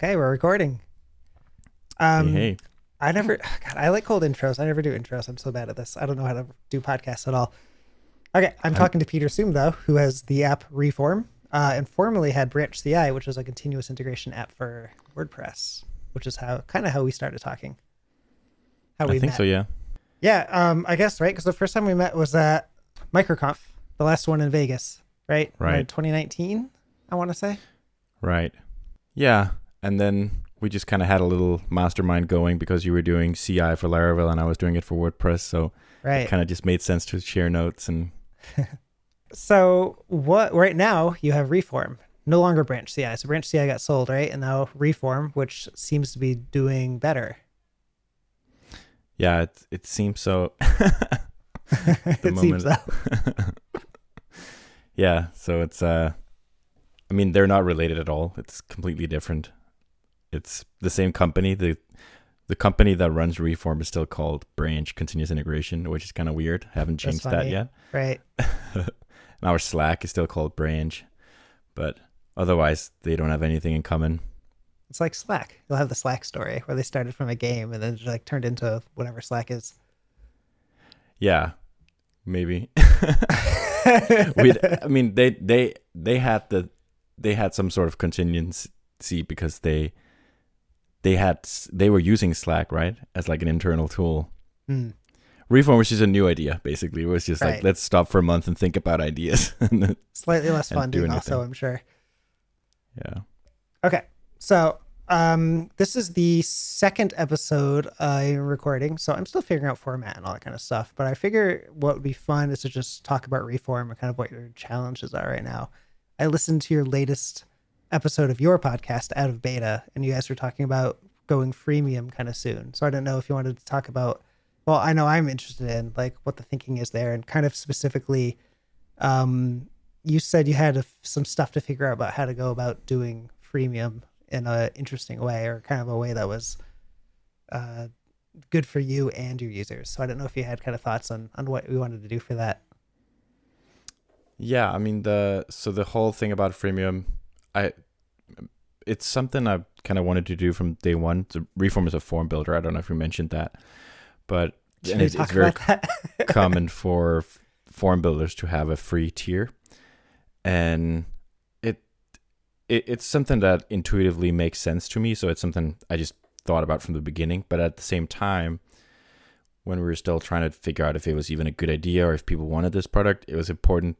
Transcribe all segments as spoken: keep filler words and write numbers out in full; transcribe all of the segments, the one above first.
Okay, we're recording. Um, hey, hey. I never, God, I like cold intros. I never do intros. I'm so bad at this. I don't know how to do podcasts at all. Okay, I'm talking to Peter Suhm, though, who has the app Reform uh, and formerly had Branch C I, which was a continuous integration app for WordPress, which is how kind of how we started talking. How we I think met. so, yeah. Yeah, um, I guess, right? Because the first time we met was at MicroConf, the last one in Vegas, right? Right. In twenty nineteen, I want to say. Right. Yeah, and then we just kind of had a little mastermind going because you were doing C I for Laravel and I was doing it for WordPress. So right. It kind of just made sense to share notes. And so what? Right now you have Reform, no longer Branch C I. So Branch C I got sold, right? And now Reform, which seems to be doing better. Yeah, it it seems so. It moment. seems so. Yeah, so it's, uh, I mean, they're not related at all. It's completely different. It's the same company. The the company that runs Reform is still called Branch Continuous Integration, which is kind of weird. I haven't changed that yet. Right. And our Slack is still called Branch, but otherwise they don't have anything in common. It's like Slack. You'll have the Slack story where they started from a game and then like turned into whatever Slack is. Yeah, maybe. We'd, I mean, they they they had the they had some sort of contingency because they they had they were using Slack, right, as like an internal tool. Mm. Reform was just a new idea, basically. It was just right. like let's stop for a month and think about ideas. Slightly less fun doing also, I'm sure. Yeah. Okay. So um, this is the second episode I'm recording, so I'm still figuring out format and all that kind of stuff. But I figure what would be fun is to just talk about Reform and kind of what your challenges are right now. I listened to your latest episode of your podcast out of beta, and you guys were talking about going freemium kind of soon. So I don't know if you wanted to talk about, well, I know I'm interested in like what the thinking is there and kind of specifically um, you said you had a, some stuff to figure out about how to go about doing freemium in an interesting way, or kind of a way that was uh, good for you and your users. So I don't know if you had kind of thoughts on, on what we wanted to do for that. Yeah, I mean, the so the whole thing about freemium, I it's something I kind of wanted to do from day one. So Reform is a form builder. I don't know if you mentioned that, but and it's, it's very common for form builders to have a free tier. And it's something that intuitively makes sense to me. So it's something I just thought about from the beginning. But at the same time, when we were still trying to figure out if it was even a good idea or if people wanted this product, it was important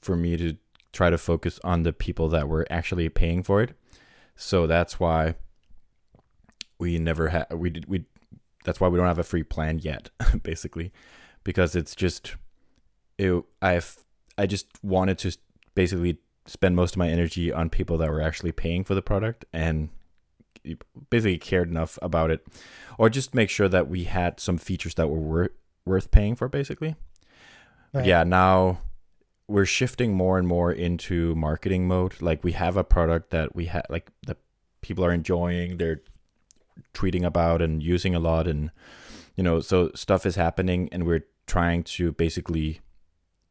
for me to try to focus on the people that were actually paying for it. So that's why we never had, we did, we, that's why we don't have a free plan yet, basically, because it's just, it, I've, I just wanted to basically spend most of my energy on people that were actually paying for the product and basically cared enough about it, or just make sure that we had some features that were wor- worth paying for, basically. Right. Yeah, now we're shifting more and more into marketing mode. Like we have a product that we have, like that people are enjoying, they're tweeting about and using a lot, and you know, so stuff is happening, and we're trying to basically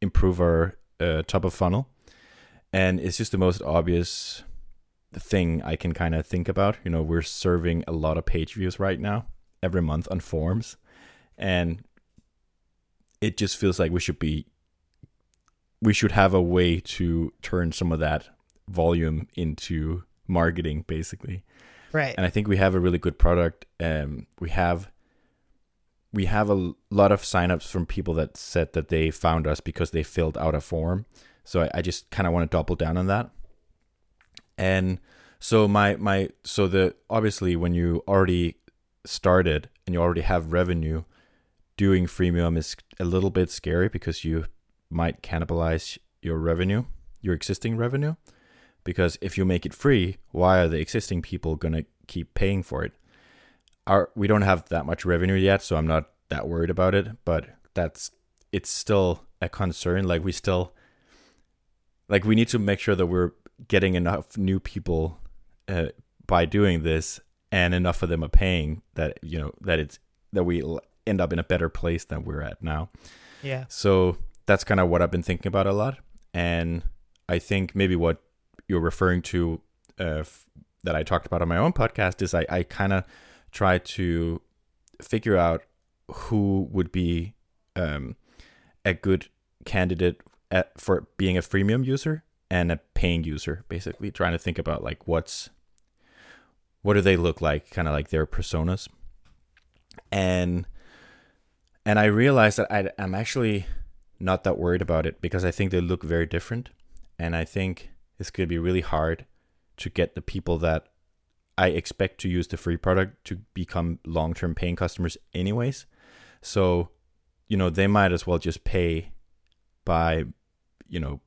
improve our uh, top of funnel. And it's just the most obvious thing I can kind of think about. You know, we're serving a lot of page views right now every month on forms. And it just feels like we should be, we should have a way to turn some of that volume into marketing, basically. Right. And I think we have a really good product. Um, we have, we have a lot of signups from people that said that they found us because they filled out a form. So I, I just kind of want to double down on that. And so my, my, so the, obviously when you already started and you already have revenue, doing freemium is a little bit scary because you might cannibalize your revenue, your existing revenue, because if you make it free, why are the existing people going to keep paying for it? Our, we don't have that much revenue yet, so I'm not that worried about it, but that's, it's still a concern. Like we still, Like we need to make sure that we're getting enough new people uh, by doing this, and enough of them are paying that, you know, that it's, that we end up in a better place than we're at now. Yeah. So that's kind of what I've been thinking about a lot. And I think maybe what you're referring to uh, f- that I talked about on my own podcast is I, I kind of try to figure out who would be um, a good candidate at, for being a freemium user and a paying user, basically trying to think about like what's, what do they look like, kind of like their personas. And and I realized that I, I'm actually not that worried about it because I think they look very different. And I think it's going to be really hard to get the people that I expect to use the free product to become long-term paying customers anyways. So, you know, they might as well just pay by, you know,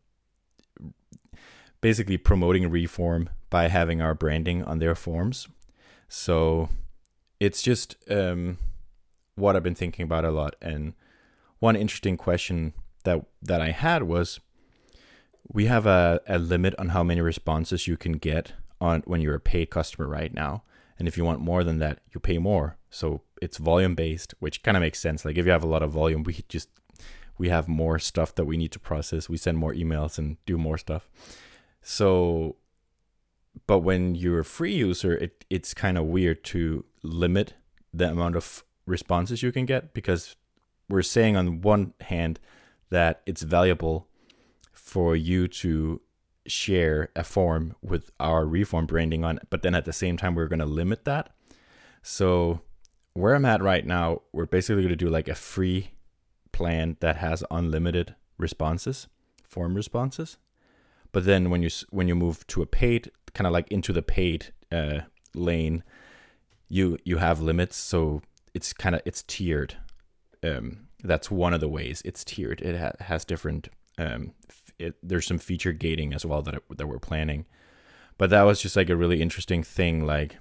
basically promoting Reform by having our branding on their forms. So it's just um, what I've been thinking about a lot. And one interesting question that, that I had was, we have a, a limit on how many responses you can get on when you're a paid customer right now. And if you want more than that, you pay more. So it's volume based, which kind of makes sense. Like if you have a lot of volume, we just, we have more stuff that we need to process. We send more emails and do more stuff. So, but when you're a free user, it it's kind of weird to limit the amount of responses you can get, because we're saying on one hand that it's valuable for you to share a form with our Reform branding on, but then at the same time, we're going to limit that. So where I'm at right now, we're basically going to do like a free plan that has unlimited responses, form responses. But then when you, when you move to a paid, kind of like into the paid uh, lane, you, you have limits. So it's kind of, it's tiered. Um, that's one of the ways it's tiered. It ha- has different, um, It, there's some feature gating as well that it, that we're planning. But that was just like a really interesting thing. Like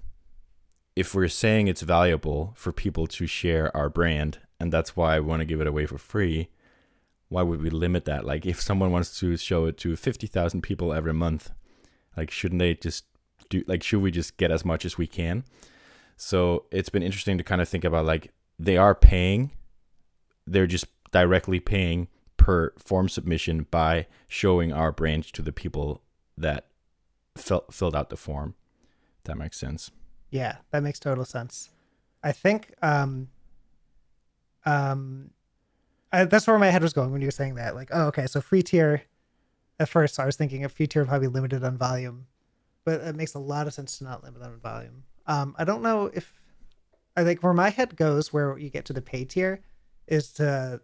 if we're saying it's valuable for people to share our brand, and that's why I want to give it away for free, why would we limit that? Like if someone wants to show it to fifty thousand people every month, like shouldn't they just do, like, should we just get as much as we can? So it's been interesting to kind of think about like they are paying, they're just directly paying per form submission by showing our branch to the people that fill, filled out the form. That makes sense. Yeah, that makes total sense. I think um, um, I, that's where my head was going when you were saying that. Like, oh, okay, so free tier. At first, I was thinking a free tier probably limited on volume, but it makes a lot of sense to not limit on volume. Um, I don't know if, I think where my head goes, where you get to the pay tier, is to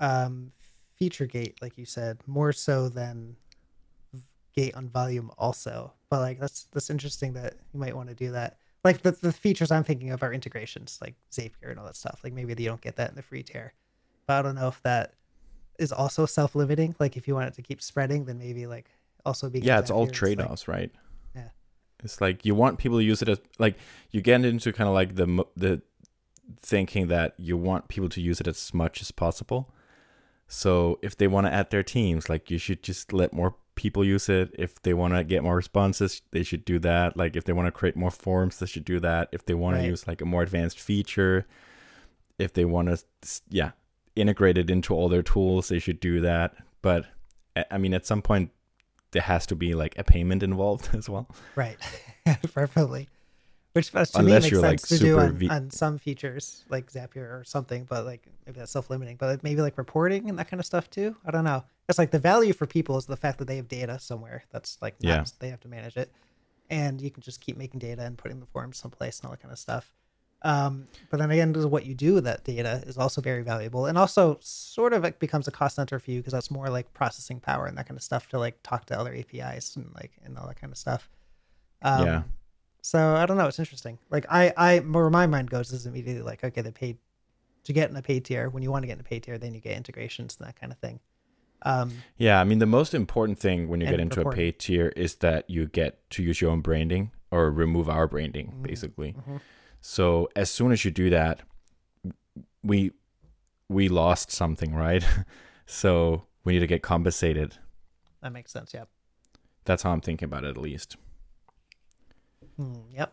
um feature gate, like you said, more so than gate on volume also. But like that's that's interesting that you might want to do that. Like the, the features I'm thinking of are integrations like Zapier and all that stuff. Like maybe you don't get that in the free tier, but I don't know if that is also self-limiting. Like if you want it to keep spreading, then maybe like also be yeah it's all trade-offs. It's like, right yeah it's like you want people to use it as like you get into kind of like the the thinking that you want people to use it as much as possible. So if they want to add their teams, like you should just let more people use it. If they want to get more responses, they should do that. Like if they want to create more forms, they should do that. If they want right. to use like a more advanced feature, if they want to, yeah, integrate it into all their tools, they should do that. But I mean, at some point there has to be like a payment involved as well. Right. Preferably. Which to Unless me makes sense like to do on, v- on some features like Zapier or something, but like maybe that's self-limiting, but maybe like reporting and that kind of stuff too. I don't know. It's like the value for people is the fact that they have data somewhere that's like, yeah. maps, they have to manage it, and you can just keep making data and putting the forms someplace and all that kind of stuff. Um, but then again, what you do with that data is also very valuable, and also sort of it becomes a cost center for you because that's more like processing power and that kind of stuff to like talk to other A P Is and like, and all that kind of stuff. Um, yeah. So I don't know. It's interesting. Like I, I, where my mind goes is immediately like, okay, the paid to get in a paid tier. When you want to get in a paid tier, then you get integrations and that kind of thing. Um, yeah, I mean, the most important thing when you get into report. a paid tier is that you get to use your own branding or remove our branding, mm-hmm. basically. Mm-hmm. So as soon as you do that, we we lost something, right? So we need to get compensated. That makes sense. Yeah. That's how I'm thinking about it, at least. Hmm, yep.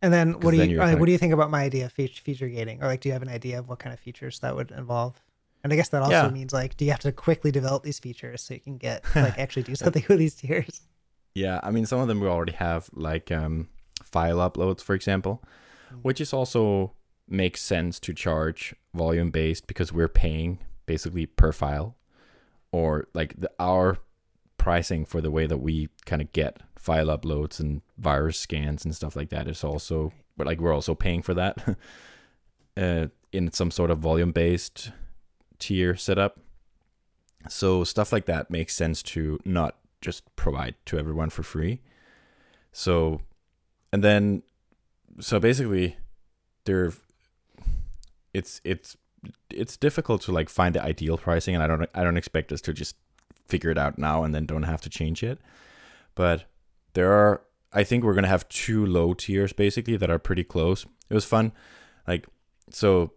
And then what do then you uh, what do you think about my idea of feature, feature gating? Or like, do you have an idea of what kind of features that would involve? And I guess that also yeah. means like, do you have to quickly develop these features so you can get like actually do something with these tiers? Yeah, I mean, some of them we already have, like um, file uploads, for example, mm-hmm. which is also makes sense to charge volume-based because we're paying basically per file, or like the, our pricing for the way that we kind of get file uploads and virus scans and stuff like that is also, but like we're also paying for that uh, in some sort of volume-based tier setup. So stuff like that makes sense to not just provide to everyone for free. So, and then, so basically there, it's, it's, it's difficult to like find the ideal pricing, and I don't, I don't expect us to just figure it out now and then don't have to change it. But there are, I think we're going to have two low tiers basically that are pretty close. It was fun. Like, so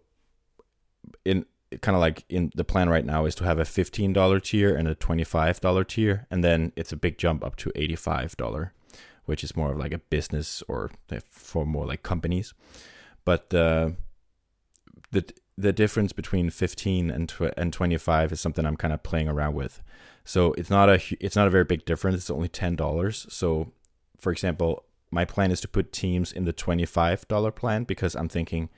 in, kind of like in the plan right now is to have a fifteen dollars tier and a twenty-five dollars tier. And then it's a big jump up to eighty-five dollars, which is more of like a business or for more like companies. But uh, the the difference between fifteen and tw- and twenty-five is something I'm kind of playing around with. So it's not a it's not a very big difference. It's only ten dollars. So for example, my plan is to put teams in the twenty-five dollars plan because I'm thinking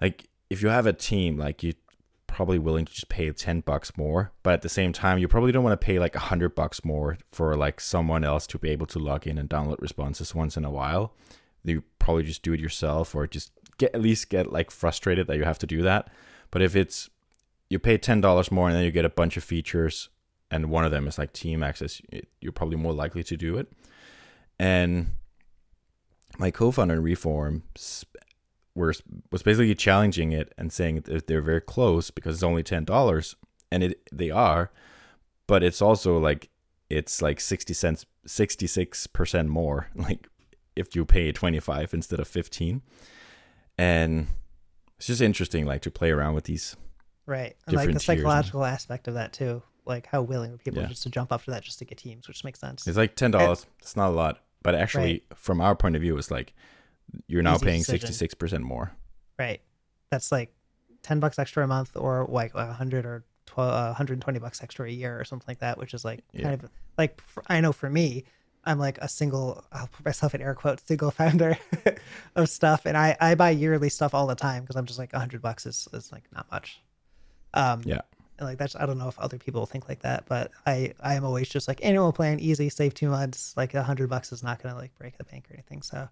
like, if you have a team, like you're probably willing to just pay ten bucks more, but at the same time, you probably don't want to pay like a hundred bucks more for like someone else to be able to log in and download responses once in a while. You probably just do it yourself, or just get, at least get like frustrated that you have to do that. But if it's, you pay ten dollars more and then you get a bunch of features and one of them is like team access, you're probably more likely to do it. And my co-founder in Reform was basically challenging it and saying that they're very close because it's only ten dollars, and it they are, but it's also like it's like sixty cents, sixty-six percent more, like if you pay twenty-five instead of fifteen. And it's just interesting, like to play around with these. Right, and like the psychological and... aspect of that too, like how willing are people yeah. just to jump up to that just to get teams, which makes sense. It's like ten dollars, and it's not a lot, but actually right. from our point of view, it's like, you're now easy paying sixty-six percent more. Right, that's like ten bucks extra a month, or like a hundred or twelve, uh, hundred and twenty bucks extra a year, or something like that. Which is like yeah. kind of like for, I know for me, I'm like a single. I'll put myself in air quotes, single founder of stuff, and I I buy yearly stuff all the time because I'm just like a hundred bucks is is like not much. Um, yeah, and like that's I don't know if other people think like that, but I I am always just like annual plan, easy, save two months. Like a hundred bucks is not gonna like break the bank or anything. So.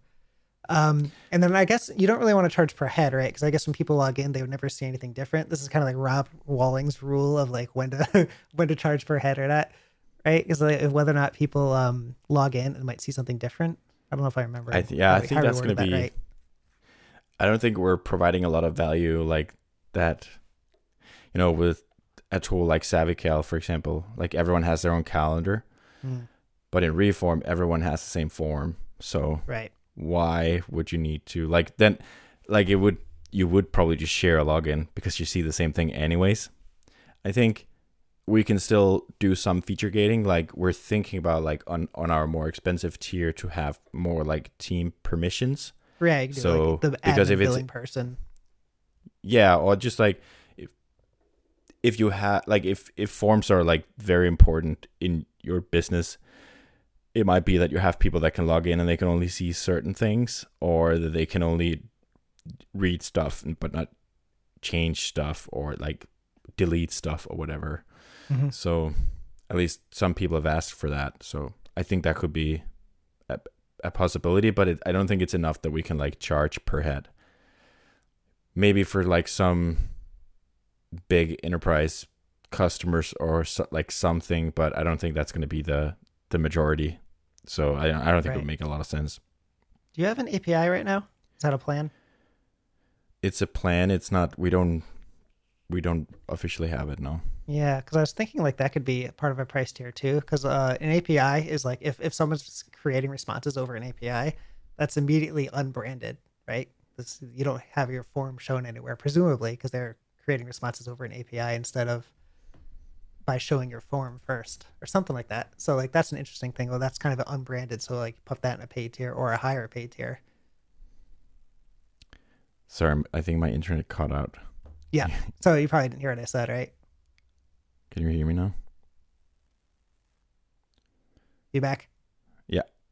Um, and then I guess you don't really want to charge per head, right? Because I guess when people log in, they would never see anything different. This is kind of like Rob Walling's rule of like when to when to charge per head or not, right? Because like whether or not people um, log in and might see something different. I don't know if I remember. I th- yeah, like I think that's going to be. Right. I don't think we're providing a lot of value like that, you know, with a tool like SavvyCal, for example. Like everyone has their own calendar, mm. but in Reform, everyone has the same form. So right. Why would you need to like then like it would you would probably just share a login because you see the same thing anyways. I think we can still do some feature gating, like we're thinking about like on, on our more expensive tier to have more like team permissions. Right. So like the because if it's person. Yeah, or just like if if you have like if, if forms are like very important in your business, it might be that you have people that can log in and they can only see certain things, or that they can only read stuff but not change stuff or like delete stuff or whatever. Mm-hmm. So at least some people have asked for that. So I think that could be a, a possibility, but it, I don't think it's enough that we can like charge per head. Maybe for like some big enterprise customers or so, like something, but I don't think that's going to be the, the majority. So I, I don't think right. it would make a lot of sense. Do you have an A P I right now? Is that a plan? It's a plan. It's not, we don't, we don't officially have it, no. Yeah, because I was thinking like that could be part of a price tier too, because uh, an A P I is like, if, if someone's creating responses over an A P I, that's immediately unbranded, right? This, you don't have your form shown anywhere, presumably, because they're creating responses over an A P I instead of by showing your form first or something like that. So like, that's an interesting thing. Well, that's kind of unbranded. So like put that in a paid tier or a higher paid tier. Sorry, I think my internet cut out. Yeah. So you probably didn't hear what I said, right? Can you hear me now? You back?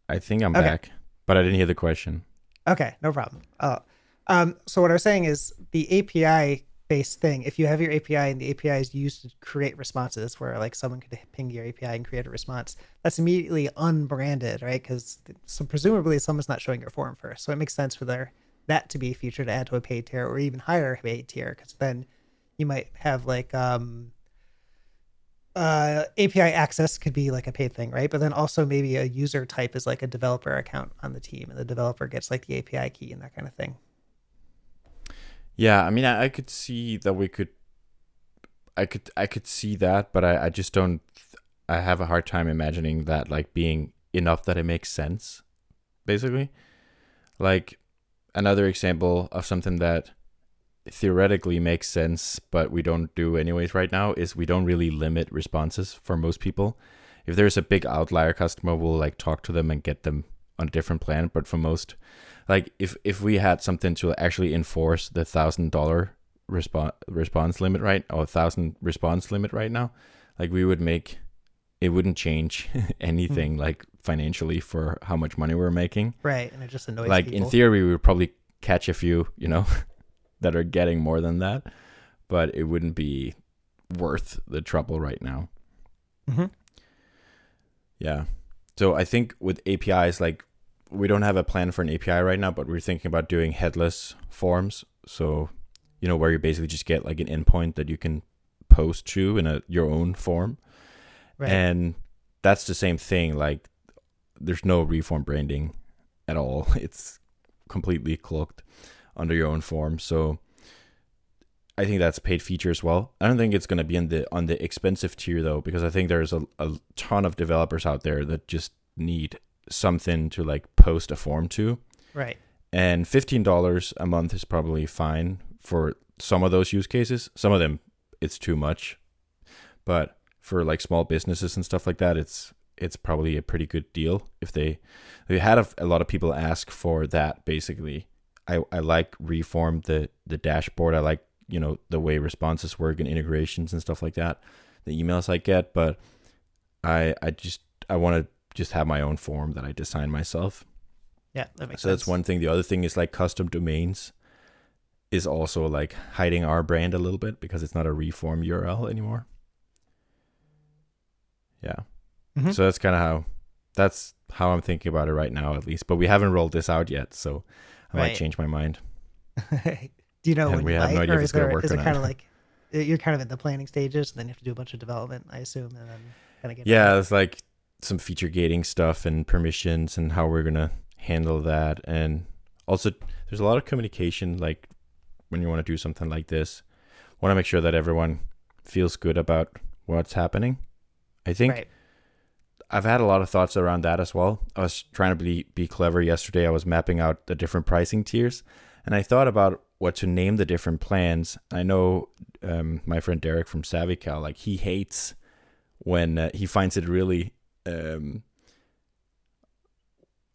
I think I'm okay. back, but I didn't hear the question. Okay, no problem. Uh, um, so what I was saying is the A P I-based thing, if you have your A P I and the A P I is used to create responses where like someone could ping your A P I and create a response, that's immediately unbranded, right? Because so presumably someone's not showing your form first. So it makes sense for their, that to be a feature to add to a paid tier or even higher paid tier, because then you might have like... Um, Uh, A P I access could be like a paid thing, right? But then also maybe a user type is like a developer account on the team, and the developer gets like the A P I key and that kind of thing. Yeah, I mean, I, I could see that we could, I could, I could see that, but I, I just don't. I have a hard time imagining that like being enough that it makes sense. Basically, like another example of something that theoretically makes sense but we don't do anyways right now is we don't really limit responses for most people. If there's a big outlier customer, we'll like talk to them and get them on a different plan. But for most, like if if we had something to actually enforce the thousand dollar response response limit right or thousand response limit right now, like we would make it wouldn't change anything mm-hmm. like financially for how much money we're making, right? And it just annoys like people. In theory we would probably catch a few, you know, that are getting more than that, but it wouldn't be worth the trouble right now. Mm-hmm. Yeah. So I think with A P Is, like we don't have a plan for an A P I right now, but we're thinking about doing headless forms. So, you know, where you basically just get like an endpoint that you can post to in a, your own form. Right. And that's the same thing. Like there's no Reform branding at all. It's completely cloaked under your own form. So I think that's a paid feature as well. I don't think it's going to be in the on the expensive tier though, because I think there's a, a ton of developers out there that just need something to like post a form to. Right. And fifteen dollars a month is probably fine for some of those use cases. Some of them it's too much, but for like small businesses and stuff like that, it's it's probably a pretty good deal. If they, we had a, a lot of people ask for that basically. I, I like Reform, the, the dashboard. I like, you know, the way responses work and integrations and stuff like that, the emails I get, but I I just, I want to just have my own form that I design myself. Yeah, that makes so sense. So that's one thing. The other thing is like custom domains is also like hiding our brand a little bit because it's not a Reform U R L anymore. Yeah. Mm-hmm. So that's kind of how, that's how I'm thinking about it right now at least, but we haven't rolled this out yet. So I might right. change my mind. Do you know and when we you have might, no idea if it's going to work or not? Kind of like, you're kind of in the planning stages, and then you have to do a bunch of development, I assume, and then kind of get. Yeah, it's like some feature gating stuff and permissions and how we're going to handle that, and also there's a lot of communication. Like when you want to do something like this, want to make sure that everyone feels good about what's happening. I think. Right. I've had a lot of thoughts around that as well. I was trying to be, be clever yesterday. I was mapping out the different pricing tiers, and I thought about what to name the different plans. I know um, my friend Derek from SavvyCal, like he hates when uh, he finds it really, um,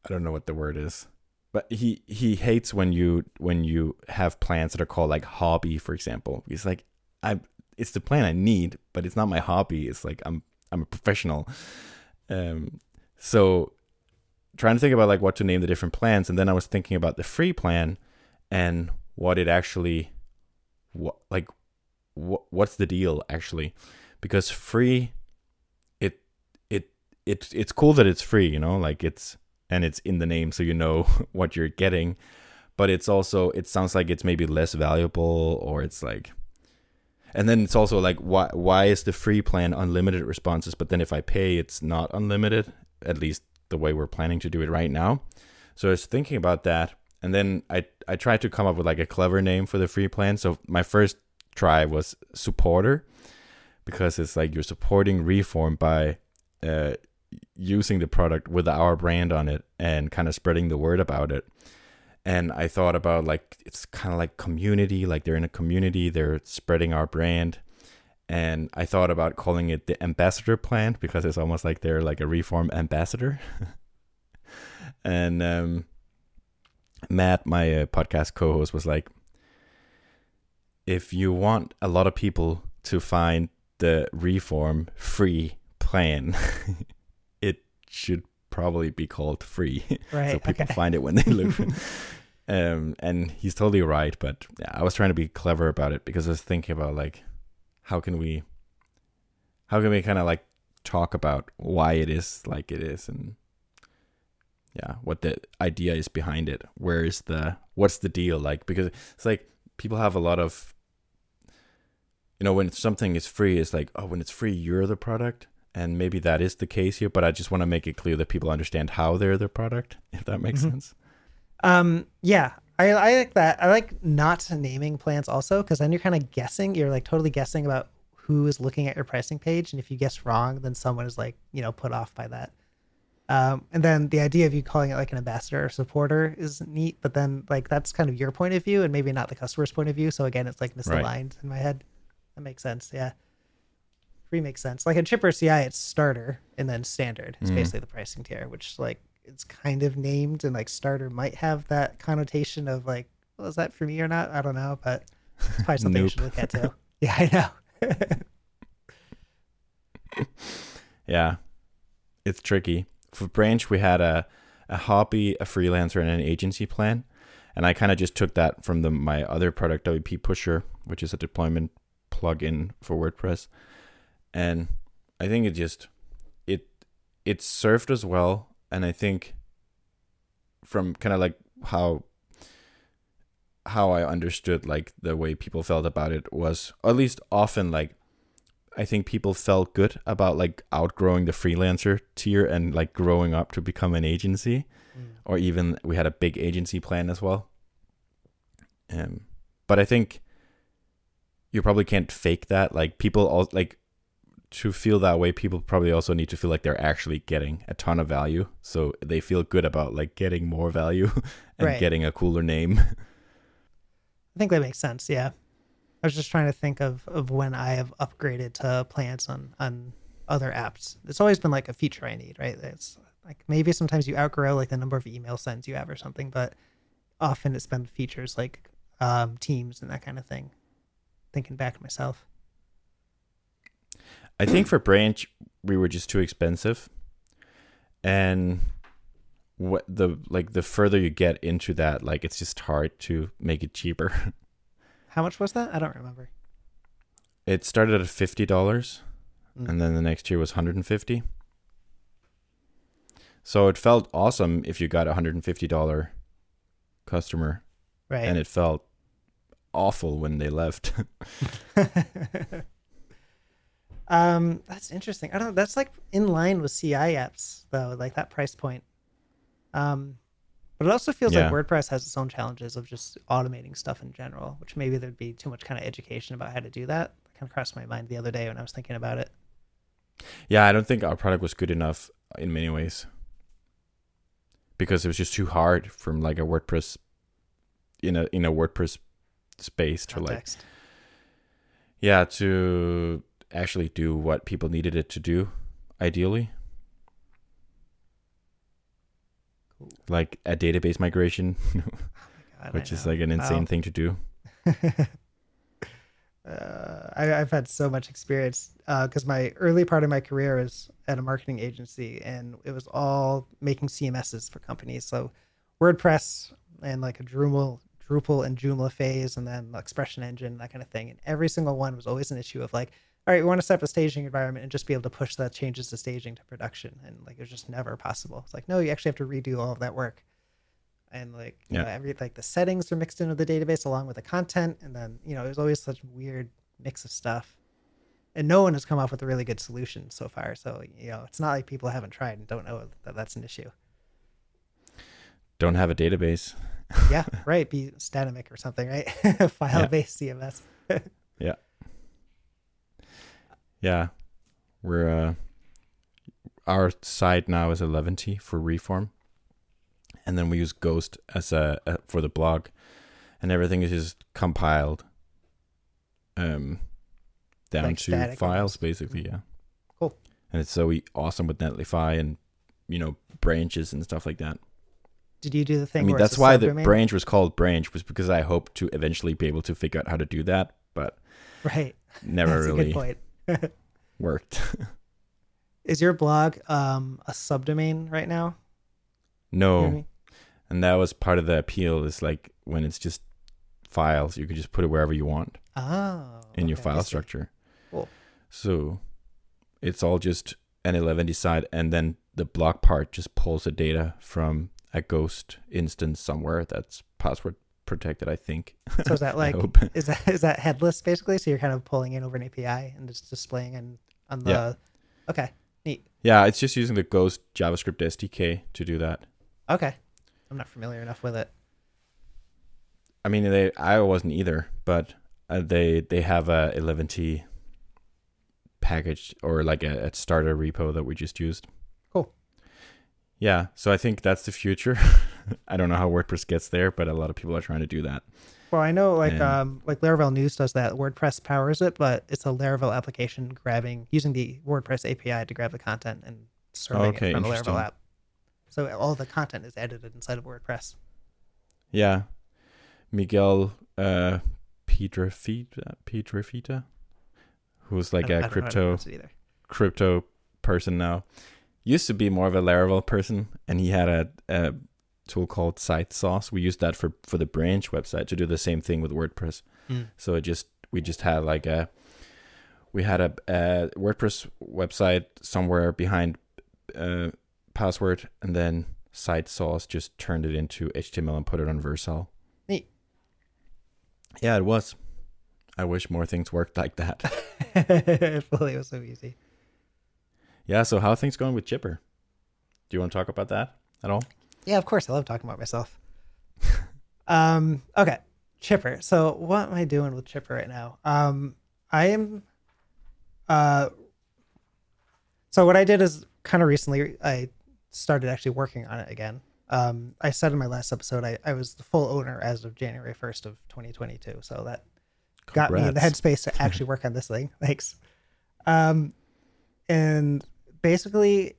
I don't know what the word is, but he, he hates when you, when you have plans that are called like hobby, for example. He's like, I, it's the plan I need, but it's not my hobby. It's like, I'm, I'm a professional. Um, so trying to think about like what to name the different plans. And then I was thinking about the free plan and what it actually, what, like what, what's the deal actually, because free, it, it, it, it's cool that it's free, you know, like it's, and it's in the name. So you know what you're getting, but it's also, it sounds like it's maybe less valuable, or it's like, and then it's also like, why why is the free plan unlimited responses? But then if I pay, it's not unlimited, at least the way we're planning to do it right now. So I was thinking about that. And then I, I tried to come up with like a clever name for the free plan. So my first try was supporter, because it's like you're supporting Reform by uh, using the product with our brand on it and kind of spreading the word about it. And I thought about like, it's kind of like community, like they're in a community, they're spreading our brand. And I thought about calling it the ambassador plan, because it's almost like they're like a Reform ambassador. And um, Matt, my uh, podcast co-host, was like, if you want a lot of people to find the Reform free plan, it should probably be called free. Right, so people okay. find it when they look. Um, and he's totally right. But yeah, I was trying to be clever about it because I was thinking about like, how can we, how can we kind of like talk about why it is like it is, and yeah, what the idea is behind it. Where is the, what's the deal? Like, because it's like people have a lot of, you know, when something is free, it's like, oh, when it's free, you're the product. And maybe that is the case here, but I just want to make it clear that people understand how they're the product, if that makes mm-hmm. sense. Um, yeah, I, I like that. I like not naming plans also, because then you're kind of guessing. You're like totally guessing about who is looking at your pricing page. And if you guess wrong, then someone is like, you know, put off by that. Um, and then the idea of you calling it like an ambassador or supporter is neat, but then like that's kind of your point of view and maybe not the customer's point of view. So again, it's like misaligned right. in my head. That makes sense. Yeah. Free makes sense. Like in Chipper C I, it's starter and then standard. It's mm. basically the pricing tier, which like it's kind of named, and like starter might have that connotation of like, well, is that for me or not? I don't know, but it's probably something you should look at too. Yeah, I know. Yeah, it's tricky. For Branch, we had a, a hobby, a freelancer, and an agency plan. And I kind of just took that from the, my other product, W P Pusher, which is a deployment plugin for WordPress. And I think it just, it, it served us well. And I think from kind of like how, how I understood like the way people felt about it was, or at least often, like, I think people felt good about like outgrowing the freelancer tier and like growing up to become an agency mm. or even we had a big agency plan as well. Um, but I think you probably can't fake that. Like people all like, to feel that way, people probably also need to feel like they're actually getting a ton of value. So they feel good about like getting more value and right. getting a cooler name. I think that makes sense. Yeah. I was just trying to think of, of when I have upgraded to plans on, on other apps. It's always been like a feature I need, right? It's like maybe sometimes you outgrow like the number of email sends you have or something, but often it's been features like um, Teams and that kind of thing. Thinking back to myself. I think for Branch, we were just too expensive. And what the like the further you get into that, like it's just hard to make it cheaper. How much was that? I don't remember. It started at fifty dollars mm-hmm. and then the next year was one hundred fifty dollars. So it felt awesome if you got a one hundred fifty dollars customer. Right. And it felt awful when they left. Um, that's interesting. I don't know. That's like in line with C I apps though, like that price point. Um, but it also feels yeah. like WordPress has its own challenges of just automating stuff in general, which maybe there'd be too much kind of education about how to do that. That kind of crossed my mind the other day when I was thinking about it. Yeah. I don't think our product was good enough in many ways because it was just too hard from like a WordPress in a, in a WordPress space context. to like, yeah, to actually do what people needed it to do ideally. Cool. Like a database migration, oh my God, which I is know. like an insane wow. thing to do. uh, I, I've had so much experience because uh, my early part of my career was at a marketing agency and it was all making C M Ss for companies. So WordPress and like a Drupal, Drupal and Joomla phase and then Expression Engine, that kind of thing. And every single one was always an issue of like, all right, we want to set up a staging environment and just be able to push the changes to staging to production. And like, it was just never possible. It's like, no, you actually have to redo all of that work. And like, you yeah. know, every, like the settings are mixed into the database along with the content. And then, you know, it was always such a weird mix of stuff and no one has come up with a really good solution so far. So, you know, it's not like people haven't tried and don't know that that's an issue. Don't have a database. Yeah. Right. Be Statamic or something, right? File-based yeah. C M S. yeah. Yeah, we're uh, our site now is eleven ty for Reform, and then we use Ghost as a, a for the blog, and everything is just compiled um, down like to files basically. Yeah, cool. And it's so awesome with Netlify and you know branches and stuff like that. Did you do the thing? I mean, where that's why the domain? Branch was called Branch was because I hoped to eventually be able to figure out how to do that, but right, never that's really. A good point. Worked. Is your blog um, a subdomain right now? No. You know what I mean? And that was part of the appeal, is like when it's just files, you could just put it wherever you want. Oh. In okay. your file structure. Cool. So it's all just an eleven ty site, and then the blog part just pulls the data from a Ghost instance somewhere that's password protected, I think. So is that like is that is that headless basically? So you're kind of pulling in over an A P I and just displaying and on the yeah. Okay. Neat. Yeah, it's just using the Ghost JavaScript S D K to do that. Okay. I'm not familiar enough with it. I mean, they I wasn't either, but they they have a eleven ty package, or like a, a starter repo that we just used. Cool. Yeah, so I think that's the future. I don't know how WordPress gets there, but a lot of people are trying to do that. Well, I know like and, um like Laravel News does that. WordPress powers it, but it's a Laravel application grabbing using the WordPress A P I to grab the content and serving okay, it from the Laravel app. So all the content is edited inside of WordPress. Yeah. Miguel uh, Pedrofita, Pedrofita, who's like a crypto crypto person now. Used to be more of a Laravel person, and he had a, a tool called SiteSauce. We used that for, for the Branch website to do the same thing with WordPress. Mm. So it just we just had like a we had a, a WordPress website somewhere behind uh, password, and then SiteSauce just turned it into H T M L and put it on Vercel. Yeah, it was. I wish more things worked like that. Well, it was so easy. Yeah, so how are things going with Chipper? Do you want to talk about that at all? Yeah, of course. I love talking about myself. um, okay, Chipper. So what am I doing with Chipper right now? Um, I am... Uh, so what I did is kind of recently, I started actually working on it again. Um, I said in my last episode, I, I was the full owner as of January first of twenty twenty-two. So that Congrats. Got me in the headspace to actually work on this thing. Thanks. Um, and basically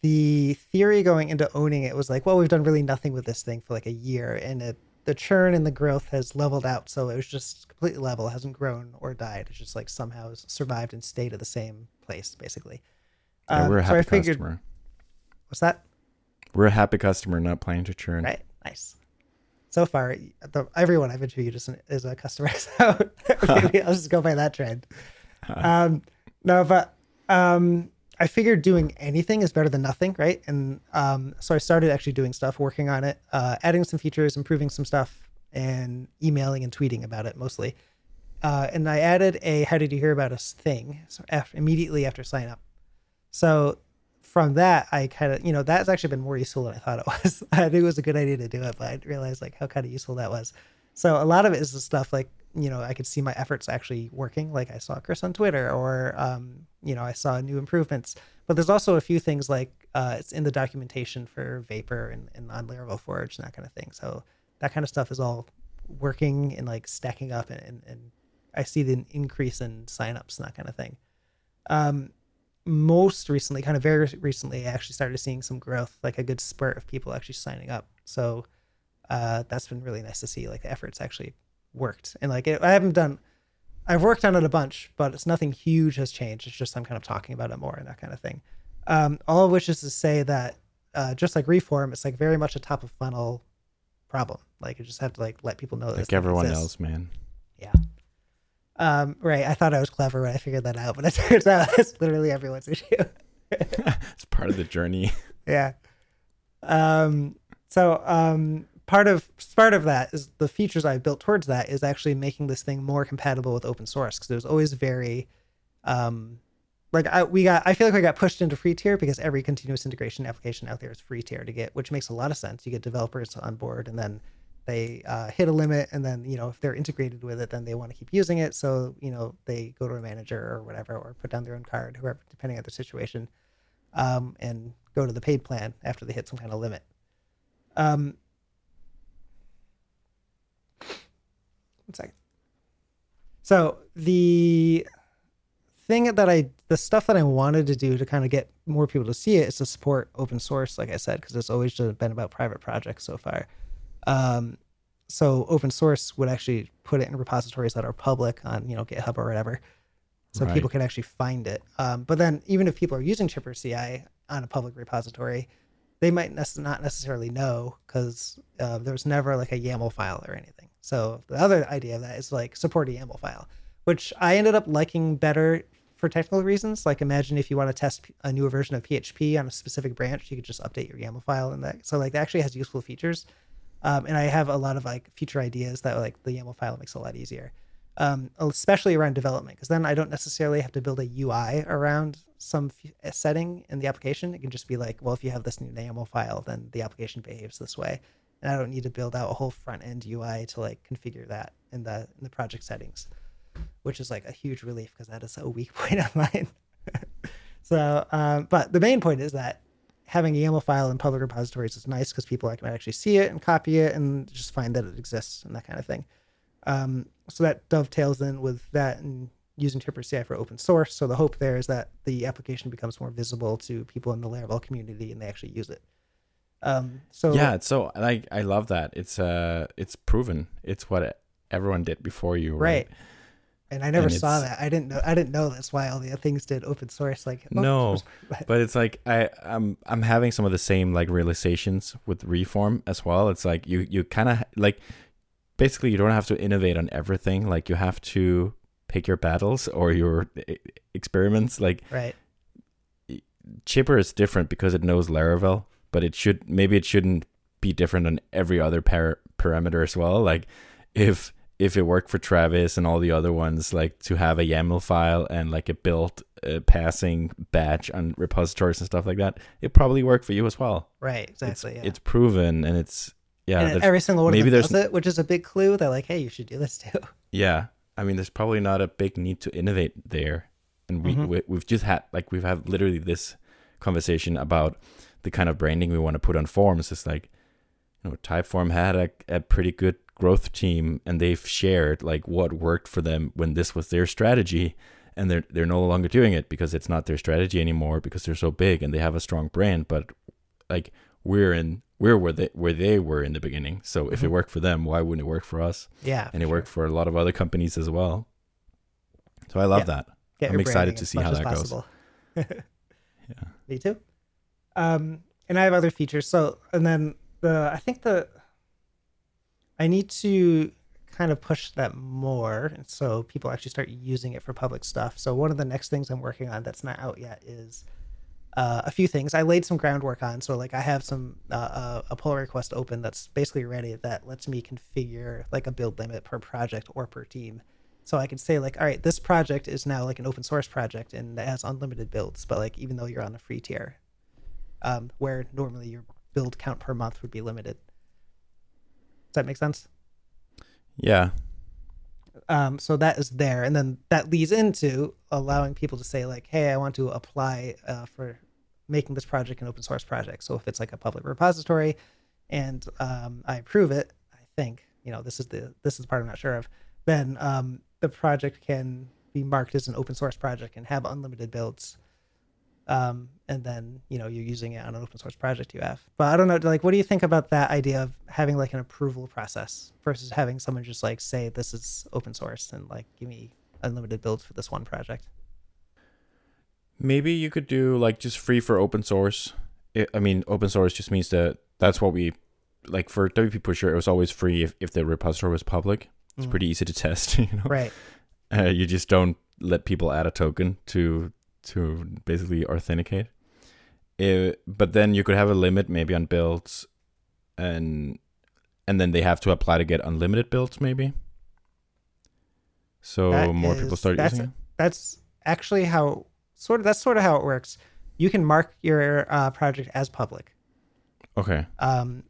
the theory going into owning it was like, well, we've done really nothing with this thing for like a year, and it, the churn and the growth has leveled out. So it was just completely level. It hasn't grown or died. It's just like somehow survived and stayed at the same place, basically. Um, yeah, we're a happy so I figured, customer. What's that? We're a happy customer, not planning to churn. Right, nice. So far, the, everyone I've interviewed is, is a customer, so maybe I'll just go by that trend. um, no, but um, I figured doing anything is better than nothing, right? And um, so I started actually doing stuff, working on it, uh, adding some features, improving some stuff, and emailing and tweeting about it mostly. Uh, and I added a "How did you hear about us?" thing so after, immediately after sign up. So. From that, I kind of, you know, that's actually been more useful than I thought it was. I knew it was a good idea to do it, but I realized like how kind of useful that was. So a lot of it is the stuff like, you know, I could see my efforts actually working. Like I saw Chris on Twitter, or, um, you know, I saw new improvements. But there's also a few things like uh, it's in the documentation for Vapor and, and on Laravel Forge and that kind of thing. So that kind of stuff is all working and like stacking up, and, and, and I see the increase in signups and that kind of thing. Um, most recently, kind of very recently, I actually started seeing some growth, like a good spurt of people actually signing up. So uh, that's been really nice to see, like the efforts actually worked. And like it, I haven't done, I've worked on it a bunch, but it's nothing huge has changed. It's just I'm kind of talking about it more and that kind of thing. Um, all of which is to say that uh, just like Reform, it's like very much a top of funnel problem. Like you just have to like let people know that. Like everyone else, man. Yeah. Um, right. I thought I was clever when I figured that out, but it turns out that's literally everyone's issue. It's part of the journey. Yeah. Um, so um, part of part of that is the features I've built towards that is actually making this thing more compatible with open source, because there's always very um, like I, we got I feel like we got pushed into free tier because every continuous integration application out there is free tier to get, which makes a lot of sense. You get developers on board, and then they uh, hit a limit, and then, you know, if they're integrated with it, then they want to keep using it. So, you know, they go to a manager or whatever, or put down their own card, whoever, depending on the situation, um, and go to the paid plan after they hit some kind of limit. Um, one second. So the thing that I, the stuff that I wanted to do to kind of get more people to see it is to support open source, like I said, because it's always just been about private projects so far. Um, so open source would actually put it in repositories that are public on, you know, GitHub or whatever. so right. people can actually find it. Um, but then even if people are using Chipper C I on a public repository, they might ne- not necessarily know because uh, there was never like a YAML file or anything. So the other idea of that is like support a YAML file, which I ended up liking better for technical reasons. Like imagine if you want to test a newer version of P H P on a specific branch, you could just update your YAML file and that. So like that actually has useful features. Um, and I have a lot of like feature ideas that like the YAML file makes a lot easier, um, especially around development, because then I don't necessarily have to build a U I around some f- setting in the application. It can just be like, well, if you have this new YAML file, then the application behaves this way. And I don't need to build out a whole front end U I to like configure that in the in the project settings, which is like a huge relief because that is a weak point of mine. so, um, but the main point is that having a YAML file in public repositories is nice because people can actually see it and copy it and just find that it exists and that kind of thing. Um, so that dovetails in with that and using Chipper C I for open source. So the hope there is that the application becomes more visible to people in the Laravel community and they actually use it. Um, so yeah, so like I love that. It's uh, it's proven. It's what everyone did before you, right? right. And I never and saw that. I didn't know. I didn't know that's why all the things did open source. Like oh, no, but it's like I, I'm I'm having some of the same like realizations with Reform as well. It's like you you kind of like basically you don't have to innovate on everything. Like you have to pick your battles or your experiments. Like right, Chipper is different because it knows Laravel, but it should maybe it shouldn't be different on every other par- parameter as well. Like if. If it worked for Travis and all the other ones, like to have a YAML file and like a built uh, passing batch on repositories and stuff like that, it probably worked for you as well. Right, exactly. It's, yeah. it's proven and it's, yeah. And every single one maybe of them does it, which is a big clue. They're like, hey, you should do this too. Yeah. I mean, there's probably not a big need to innovate there. And we, mm-hmm. we, we've just had, like we've had literally this conversation about the kind of branding we want to put on forms. It's like, you know, Typeform had a, a pretty good growth team and they've shared like what worked for them when this was their strategy, and they're they're no longer doing it because it's not their strategy anymore because they're so big and they have a strong brand, but like we're in we're where they where they were in the beginning. So if mm-hmm. it worked for them, why wouldn't it work for us? Yeah. And it sure. worked for a lot of other companies as well. So I love yeah. that. Get I'm excited to see how that possible. goes. yeah. Me too. Um and I have other features. So and then the I think the I need to kind of push that more so people actually start using it for public stuff. So one of the next things I'm working on that's not out yet is uh, a few things. I laid some groundwork on. So like I have some uh, a pull request open that's basically ready that lets me configure like a build limit per project or per team. So I can say like, all right, this project is now like an open source project and it has unlimited builds, but like even though you're on a free tier um, where normally your build count per month would be limited. Does that make sense? Yeah. Um, so that is there. And then that leads into allowing people to say like, hey, I want to apply uh, for making this project an open source project. So if it's like a public repository and um, I approve it, I think, you know, this is the this is the part I'm not sure of, then um, the project can be marked as an open source project and have unlimited builds. Um, and then, you know, you're using it on an open source project you have. But I don't know, like, what do you think about that idea of having like an approval process versus having someone just like say, this is open source and like, give me unlimited builds for this one project? Maybe you could do like just free for open source. It, I mean, open source just means that that's what we like for W P Pusher. It was always free if, if the repository was public. It's mm. pretty easy to test, you know? Right. Uh, you just don't let people add a token to to basically authenticate it, but then you could have a limit maybe on builds and and then they have to apply to get unlimited builds maybe. So that more is, people start using it. That's actually how sort of that's sort of how it works. You can mark your uh, project as public. Okay. Um,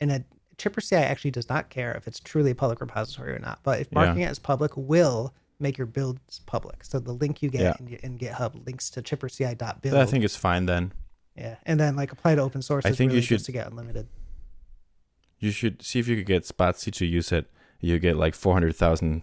and a Chipper C I actually does not care if it's truly a public repository or not, but if marking yeah. it as public will make your builds public. So the link you get yeah. in, in GitHub links to chipper c i dot build. I think it's fine then. Yeah. And then like apply to open source. I think really you should just to get unlimited. You should see if you could get Spatsy to use it. You get like four hundred thousand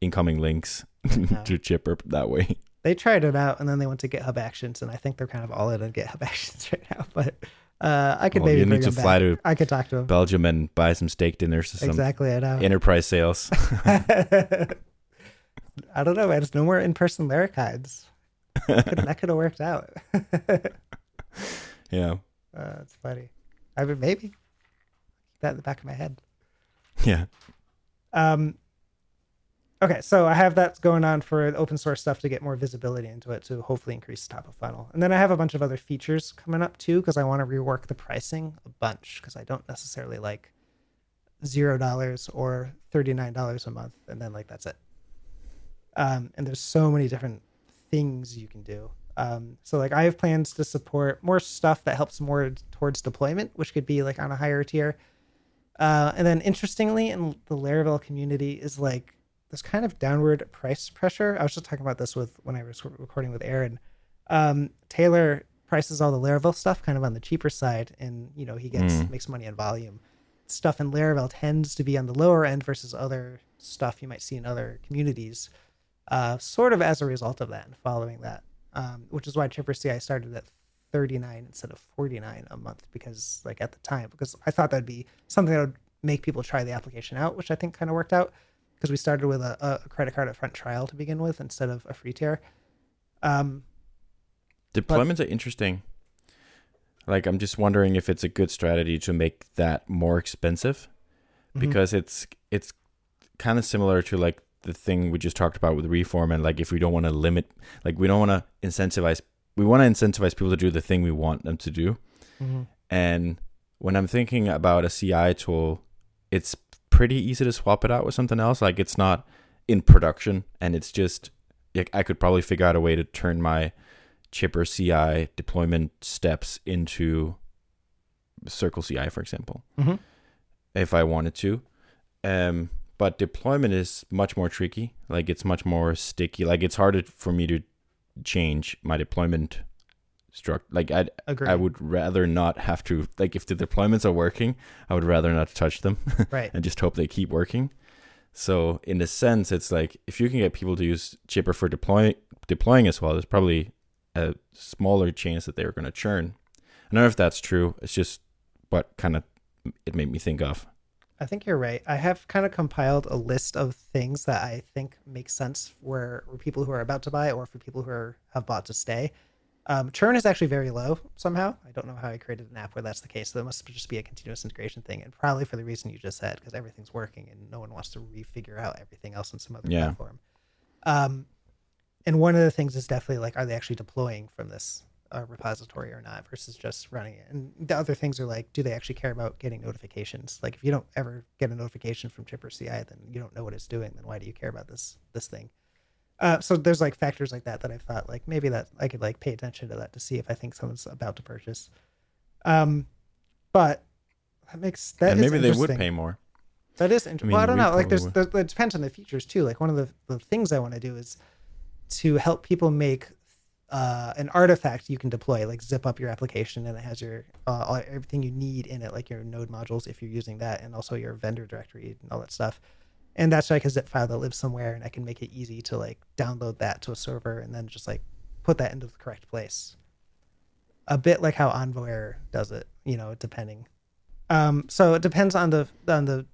incoming links no. to Chipper that way. They tried it out and then they went to GitHub Actions and I think they're kind of all in on GitHub Actions right now. But uh, I could well, maybe you bring need to fly back. To I could talk to him. Belgium and buy some steak dinners. Or some exactly. I know. Enterprise sales. I don't know, man. There's no more in-person Larakides. That could have worked out. Yeah. Uh, it's funny. I mean, maybe. Keep that in the back of my head. Yeah. Um. Okay, so I have that going on for open source stuff to get more visibility into it to hopefully increase the top of funnel. And then I have a bunch of other features coming up too, because I want to rework the pricing a bunch, because I don't necessarily like zero dollars or thirty-nine dollars a month, and then like that's it. Um, and there's so many different things you can do. Um, so like I have plans to support more stuff that helps more towards deployment, which could be like on a higher tier. Uh, and then interestingly, in the Laravel community is like, this kind of downward price pressure. I was just talking about this with when I was recording with Aaron. Um, Taylor prices all the Laravel stuff kind of on the cheaper side, and you know he gets mm. makes money on volume. Stuff in Laravel tends to be on the lower end versus other stuff you might see in other communities, uh, sort of as a result of that and following that, um, which is why Chipper C I started at thirty-nine instead of forty-nine a month, because like at the time, because I thought that'd be something that would make people try the application out, which I think kind of worked out. Because we started with a, a credit card upfront trial to begin with instead of a free tier. Um, Deployments but, are interesting. Like, I'm just wondering if it's a good strategy to make that more expensive, because mm-hmm. it's it's kind of similar to like the thing we just talked about with Reform, and like if we don't want to limit, like we don't want to incentivize, we want to incentivize people to do the thing we want them to do. Mm-hmm. And when I'm thinking about a C I tool, it's pretty easy to swap it out with something else. Like it's not in production, and it's just like I could probably figure out a way to turn my Chipper C I deployment steps into Circle C I, for example, mm-hmm. if I wanted to. Um, but deployment is much more tricky. Like it's much more sticky. Like it's harder for me to change my deployment structure. Like I'd, I would rather not have to, like if the deployments are working, I would rather not touch them, right? And just hope they keep working. So in a sense, it's like if you can get people to use Chipper for deploy, deploying as well, there's probably a smaller chance that they're going to churn. I don't know if that's true. It's just what kind of it made me think of. I think you're right. I have kind of compiled a list of things that I think make sense for people who are about to buy or for people who are, have bought to stay. Um, churn is actually very low somehow. I don't know how I created an app where that's the case. So it must just be a continuous integration thing, and probably for the reason you just said, because everything's working and no one wants to refigure out everything else in some other yeah. platform. Um, and one of the things is definitely like, are they actually deploying from this uh, repository or not versus just running it? And the other things are like, do they actually care about getting notifications? Like if you don't ever get a notification from Chipper C I, then you don't know what it's doing. Then why do you care about this this thing? Uh, so there's like factors like that that I've thought like maybe that I could like pay attention to that to see if I think someone's about to purchase. Um, but that makes that and is maybe they would pay more. That is interesting. I mean, well, I don't know. Like there's, there's it depends on the features too. Like one of the, the things I want to do is to help people make uh, an artifact you can deploy, like zip up your application and it has your uh, everything you need in it, like your node modules if you're using that, and also your vendor directory and all that stuff. And that's like a zip file that lives somewhere, and I can make it easy to like download that to a server and then just like put that into the correct place. A bit like how Envoyer does it, you know, depending. Um, so it depends on the on the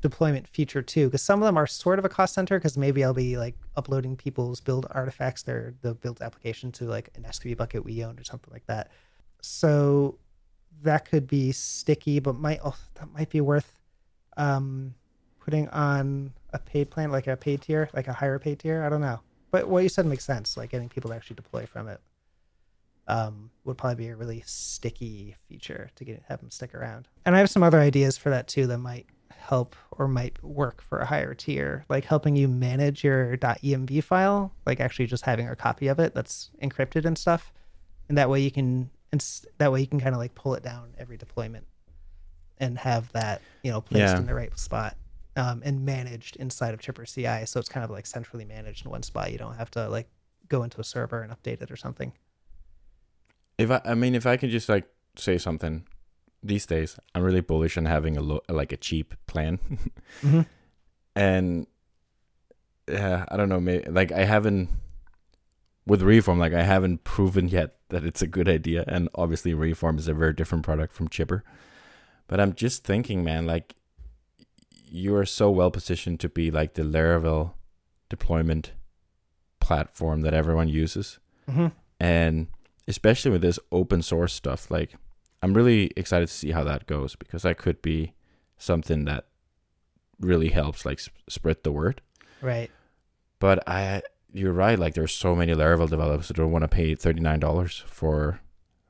deployment feature too, because some of them are sort of a cost center, because maybe I'll be like uploading people's build artifacts, their the build application to like an S three bucket we owned or something like that. So that could be sticky, but might oh, that might be worth. Um, putting on a paid plan, like a paid tier, like a higher paid tier. I don't know. But what you said makes sense. Like getting people to actually deploy from it um, would probably be a really sticky feature to get have them stick around. And I have some other ideas for that too that might help or might work for a higher tier, like helping you manage your .env file, like actually just having a copy of it that's encrypted and stuff. And that way you can, that way you can kind of like pull it down every deployment and have that, you know, placed yeah. in the right spot. Um, and managed inside of Chipper C I, so it's kind of like centrally managed in one spot. You don't have to like go into a server and update it or something. If I, I mean, if I can just like say something, these days I'm really bullish on having a lo- like a cheap plan, mm-hmm. and uh, I don't know, maybe, like I haven't with Reform, like I haven't proven yet that it's a good idea, and obviously Reform is a very different product from Chipper, but I'm just thinking, man, like. You are so well positioned to be like the Laravel deployment platform that everyone uses. Mm-hmm. And especially with this open source stuff, like I'm really excited to see how that goes, because that could be something that really helps like sp- spread the word. Right. But I, you're right. Like there's so many Laravel developers that don't want to pay thirty-nine dollars for,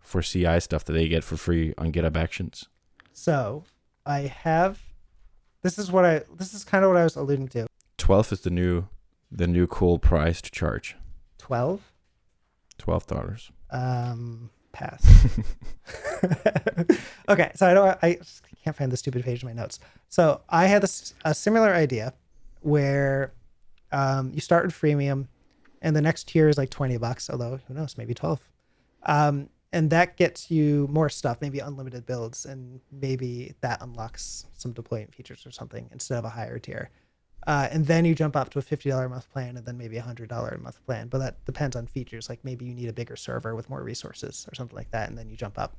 for C I stuff that they get for free on GitHub Actions. So I have, this is what I, this is kind of what I was alluding to. twelve is the new, the new cool price to charge. twelve twelve dollars Um, pass. Okay, so I don't. I can't find the stupid page in my notes. So I had a, a similar idea where um, you start with freemium, and the next tier is like twenty bucks. Although who knows, maybe twelve. Um, and that gets you more stuff, maybe unlimited builds, and maybe that unlocks some deployment features or something instead of a higher tier. Uh, and then you jump up to a fifty dollars a month plan, and then maybe a one hundred dollars a month plan. But that depends on features. Like maybe you need a bigger server with more resources or something like that, and then you jump up.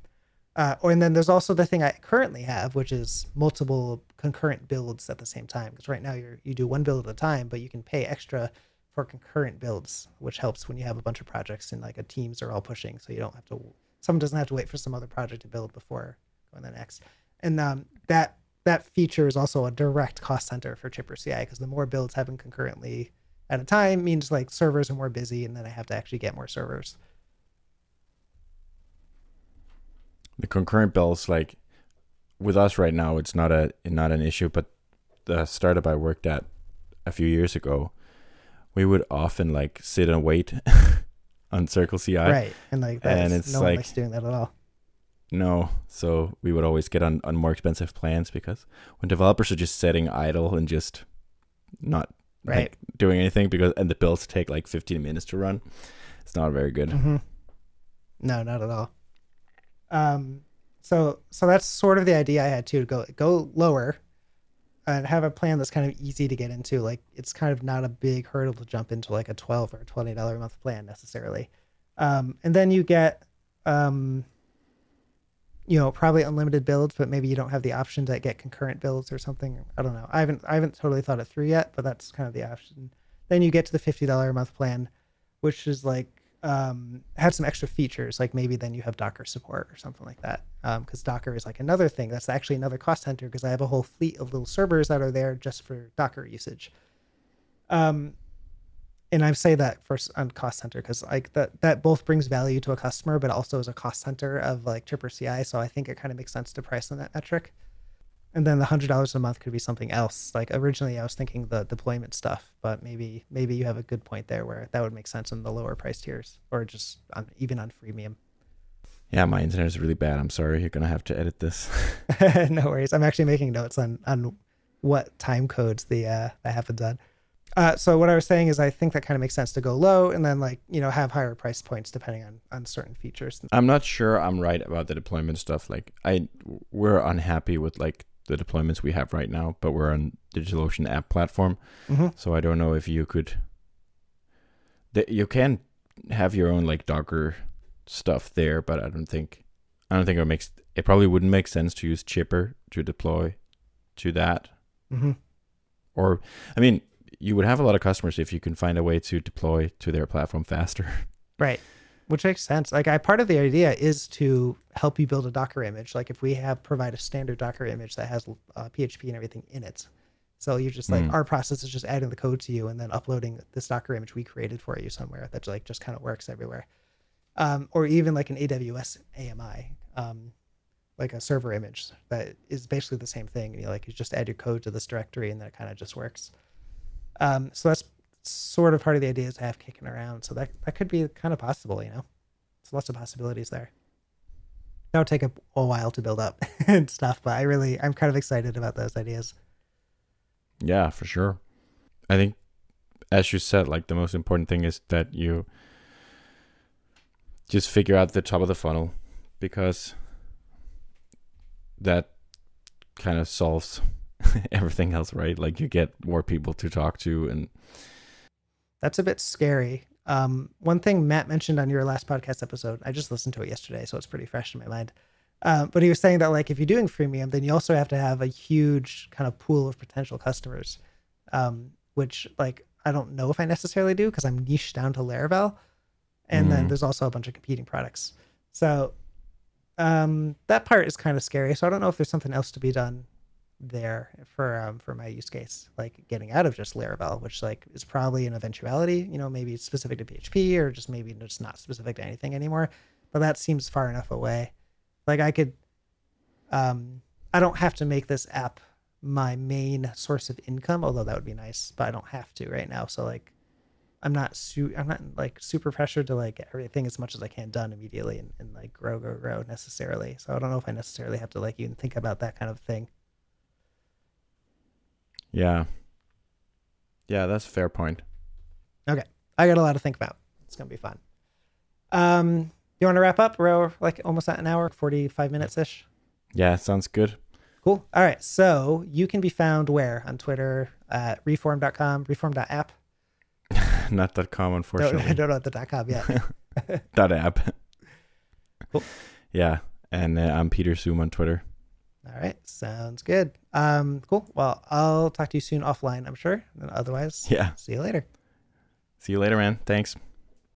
Uh, or and then there's also the thing I currently have, which is multiple concurrent builds at the same time. Because right now you you do one build at a time, but you can pay extra for concurrent builds, which helps when you have a bunch of projects and like a teams are all pushing, so you don't have to. Someone doesn't have to wait for some other project to build before going to the next. And um, that. That feature is also a direct cost center for Chipper C I, because the more builds happen concurrently at a time means like servers are more busy, and then I have to actually get more servers. The concurrent builds, like with us right now, it's not a not an issue. But the startup I worked at a few years ago, we would often like sit and wait on Circle C I, right? And like that and is, it's no like, one likes doing that at all. No, so we would always get on, on more expensive plans, because when developers are just sitting idle and just not right. like, doing anything, because and the builds take like fifteen minutes to run, it's not very good. Mm-hmm. No, not at all. Um, so so that's sort of the idea I had too, to go go lower and have a plan that's kind of easy to get into. Like it's kind of not a big hurdle to jump into like a twelve or a twenty dollar a month plan necessarily, um, and then you get. Um, you know, probably unlimited builds, but maybe you don't have the option to get concurrent builds or something. I don't know. I haven't, I haven't totally thought it through yet, but that's kind of the option. Then you get to the fifty dollars a month plan, which is like, um, had some extra features. Like maybe then you have Docker support or something like that. Um, cause Docker is like another thing. That's actually another cost center, cause I have a whole fleet of little servers that are there just for Docker usage. Um, And I say that first on cost center, because like that, that both brings value to a customer, but also is a cost center of like Chipper C I. So I think it kind of makes sense to price on that metric. And then the one hundred dollars a month could be something else. Like originally I was thinking the deployment stuff, but maybe maybe you have a good point there where that would make sense on the lower price tiers, or just on, even on freemium. Yeah, my internet is really bad. I'm sorry. You're going to have to edit this. No worries. I'm actually making notes on, on what time codes the uh, that happens on. Uh, so what I was saying is I think that kind of makes sense to go low and then like, you know, have higher price points depending on, on certain features. I'm not sure I'm right about the deployment stuff. Like I, we're unhappy with like the deployments we have right now, but we're on DigitalOcean app platform. Mm-hmm. So I don't know if you could, th- you can have your own like Docker stuff there, but I don't think, I don't think it makes, it probably wouldn't make sense to use Chipper to deploy to that. Mm-hmm. Or, I mean, you would have a lot of customers if you can find a way to deploy to their platform faster. Right. Which makes sense. Like I, part of the idea is to help you build a Docker image. Like if we have provide a standard Docker image that has uh, P H P and everything in it. So you're just like, mm. our process is just adding the code to you and then uploading this Docker image we created for you somewhere that's like, just kind of works everywhere. Um, or even like an A W S A M I, um, like a server image that is basically the same thing. You know, like you just add your code to this directory and then it kind of just works. Um, so that's sort of part of the ideas I have kicking around. So that, that could be kind of possible, you know, there's lots of possibilities there. That would take a, a while to build up and stuff, but I really, I'm kind of excited about those ideas. Yeah, for sure. I think as you said, like the most important thing is that you just figure out the top of the funnel, because that kind of solves everything else, right? Like you get more people to talk to, and that's a bit scary. Um, one thing Matt mentioned on your last podcast episode, I just listened to it yesterday, so it's pretty fresh in my mind. Um, but he was saying that like if you're doing freemium, then you also have to have a huge kind of pool of potential customers, um, which like I don't know if I necessarily do because I'm niched down to Laravel. And mm. then there's also a bunch of competing products. So um, that part is kind of scary. So I don't know if there's something else to be done there for um, for my use case, like getting out of just Laravel, which like is probably an eventuality, you know, maybe it's specific to P H P or just maybe it's not specific to anything anymore. But that seems far enough away. Like I could, um, I don't have to make this app my main source of income, although that would be nice, but I don't have to right now. So like, I'm not, su- I'm not like super pressured to like get everything as much as I can done immediately and, and like grow, grow, grow necessarily. So I don't know if I necessarily have to like even think about that kind of thing. Yeah. Yeah, that's a fair point. Okay. I got a lot to think about. It's going to be fun. Um, you want to wrap up? We're like almost at an hour, forty-five minutes-ish. Yeah, sounds good. Cool. All right. So you can be found where? On Twitter, at reform dot com, reform dot app. Not .com, unfortunately. No, I don't know the .com yet. .app. Cool. Yeah. And uh, I'm Peter Suhm on Twitter. All right. Sounds good. Um, cool. Well, I'll talk to you soon offline, I'm sure. And otherwise, yeah. See you later. See you later, man. Thanks.